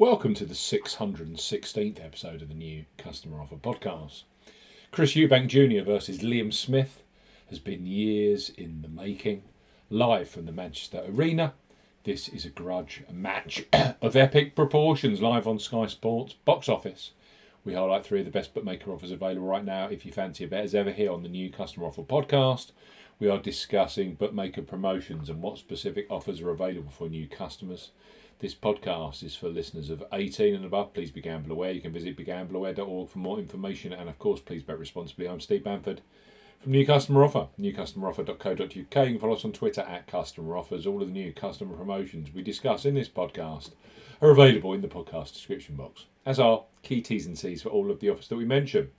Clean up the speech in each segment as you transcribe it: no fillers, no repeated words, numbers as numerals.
Welcome to the 616th episode of the New Customer Offer podcast. Chris Eubank Jr. versus Liam Smith has been years in the making. Live from the Manchester Arena, this is a grudge match of epic proportions, live on Sky Sports Box Office. We highlight three of the best bookmaker offers available right now if you fancy a bet as ever here on the New Customer Offer podcast. We are discussing bookmaker promotions and what specific offers are available for new customers. This podcast is for listeners of 18 and above. Please be BeGambleAware. You can visit BeGambleAware.org for more information. And, of course, please bet responsibly. I'm Steve Bamford from New Customer Offer, newcustomeroffer.co.uk. You can follow us on Twitter @CustomerOffers. All of the new customer promotions we discuss in this podcast are available in the podcast description box, as are key T's and C's for all of the offers that we mention.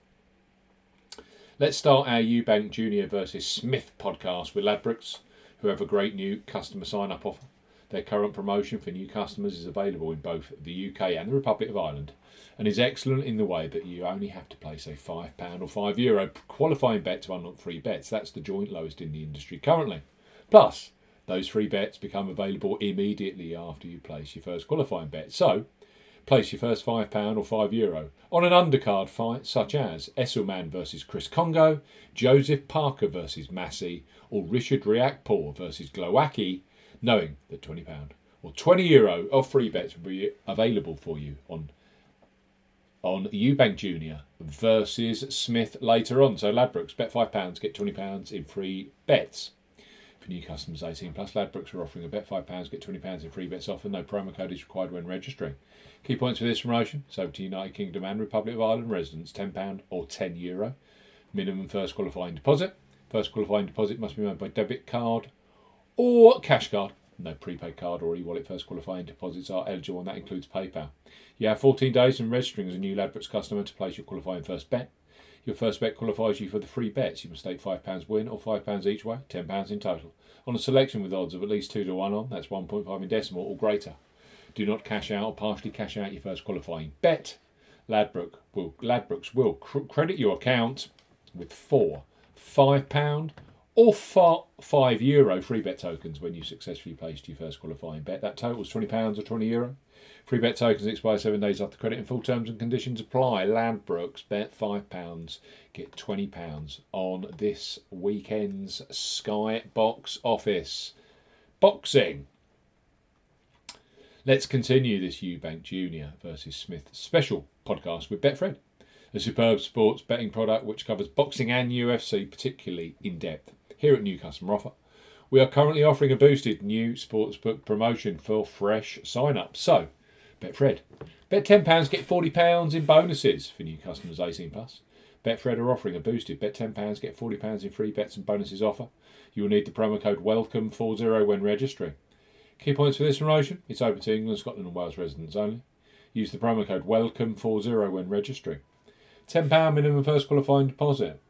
Let's start our Eubank Jr. versus Smith podcast with Ladbrokes, who have a great new customer sign-up offer. Their current promotion for new customers is available in both the UK and the Republic of Ireland and is excellent in the way that you only have to place a £5 or €5 qualifying bet to unlock free bets. That's the joint lowest in the industry currently. Plus, those free bets become available immediately after you place your first qualifying bet. So, place your first £5 or €5 on an undercard fight such as Esselman versus Chris Congo, Joseph Parker versus Massey, or Richard Riakpour versus Glowacki, knowing that £20 or €20 of free bets will be available for you on Eubank Jr. versus Smith later on. So Ladbrokes, bet £5, get £20 in free bets. For new customers 18 plus, Ladbrokes are offering a bet £5, get £20 in free bets offer. No promo code is required when registering. Key points for this promotion: so to United Kingdom and Republic of Ireland residents, £10 or €10. Minimum first qualifying deposit. First qualifying deposit must be made by debit card or cash card. No prepaid card or e-wallet first qualifying deposits are eligible, and that includes PayPal. You have 14 days from registering as a new Ladbrokes customer to place your qualifying first bet. Your first bet qualifies you for the free bets. You must stake £5 win or £5 each way, £10 in total, on a selection with odds of at least 2 to 1 on, that's 1.5 in decimal or greater. Do not cash out or partially cash out your first qualifying bet. Ladbrokes will credit your account with 4 £5 or €5 free bet tokens when you successfully placed your first qualifying bet. That totals £20 or €20. Free bet tokens expire 7 days after credit and full terms and conditions apply. Ladbrokes, bet £5, get £20 on this weekend's Sky Box Office. Boxing. Let's continue this Eubank Jr. versus Smith special podcast with Betfred, a superb sports betting product which covers boxing and UFC particularly in depth. Here at New Customer Offer, we are currently offering a boosted new sportsbook promotion for fresh sign-ups. So, Betfred, bet £10, get £40 in bonuses for new customers 18+. Betfred are offering a boosted bet £10, get £40 in free bets and bonuses offer. You will need the promo code WELCOME40 when registering. Key points for this promotion: it's open to England, Scotland and Wales residents only. Use the promo code WELCOME40 when registering. £10 minimum first qualifying deposit.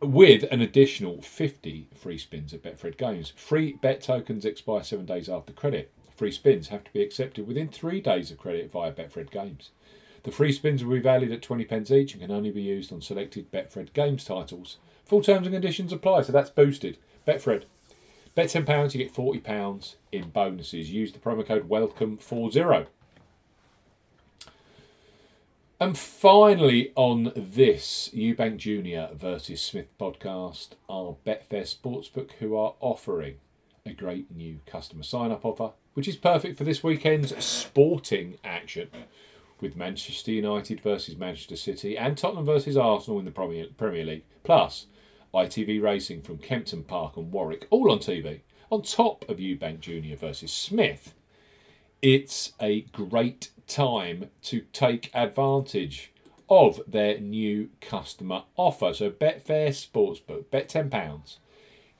with an additional 50 free spins at Betfred games. Free bet tokens expire 7 days after credit. Free spins have to be accepted within 3 days of credit via Betfred games. The free spins will be valued at 20p each and can only be used on selected Betfred games titles. Full terms and conditions apply, so that's boosted. Betfred. Bet £10, you get £40 in bonuses. Use the promo code WELCOME40. And finally on this Eubank Jr. versus Smith podcast are Betfair Sportsbook, who are offering a great new customer sign-up offer, which is perfect for this weekend's sporting action with Manchester United versus Manchester City and Tottenham versus Arsenal in the Premier League, plus ITV Racing from Kempton Park and Warwick, all on TV, on top of Eubank Jr. versus Smith. It's a great time to take advantage of their new customer offer. So Betfair Sportsbook, bet £10,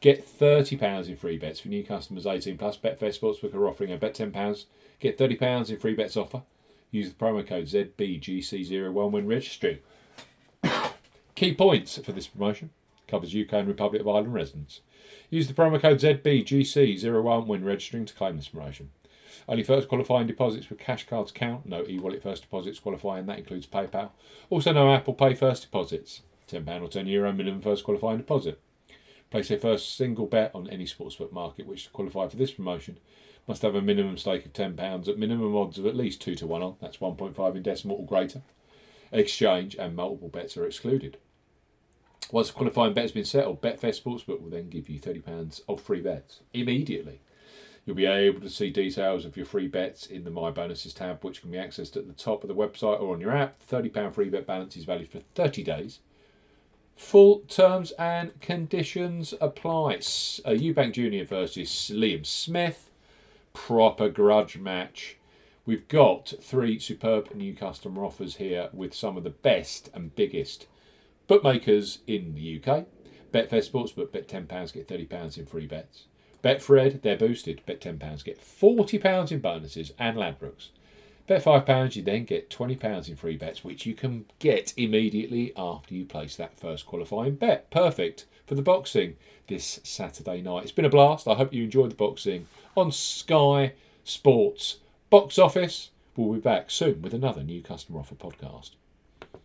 get £30 in free bets for new customers 18+. Betfair Sportsbook are offering a bet £10, get £30 in free bets offer. Use the promo code ZBGC01 when registering. Key points for this promotion. Covers UK and Republic of Ireland residents. Use the promo code ZBGC01 when registering to claim this promotion. Only first qualifying deposits with cash cards count. No e-wallet first deposits qualifying. That includes PayPal. Also no Apple Pay first deposits. £10 or €10 minimum first qualifying deposit. Place a first single bet on any sportsbook market which to qualify for this promotion must have a minimum stake of £10 at minimum odds of at least 2-1 on. That's 1.5 in decimal or greater. Exchange and multiple bets are excluded. Once a qualifying bet has been settled, Betfair Sportsbook will then give you £30 of free bets immediately. You'll be able to see details of your free bets in the My Bonuses tab, which can be accessed at the top of the website or on your app. The £30 free bet balance is valid for 30 days. Full terms and conditions apply. Eubank Jr. versus Liam Smith. Proper grudge match. We've got three superb new customer offers here with some of the best and biggest bookmakers in the UK. Betfair Sportsbook, bet £10, get £30 in free bets. Betfred, they're boosted. Bet £10, get £40 in bonuses and Ladbrokes. Bet £5, you then get £20 in free bets, which you can get immediately after you place that first qualifying bet. Perfect for the boxing this Saturday night. It's been a blast. I hope you enjoyed the boxing on Sky Sports Box Office. We'll be back soon with another new customer offer podcast.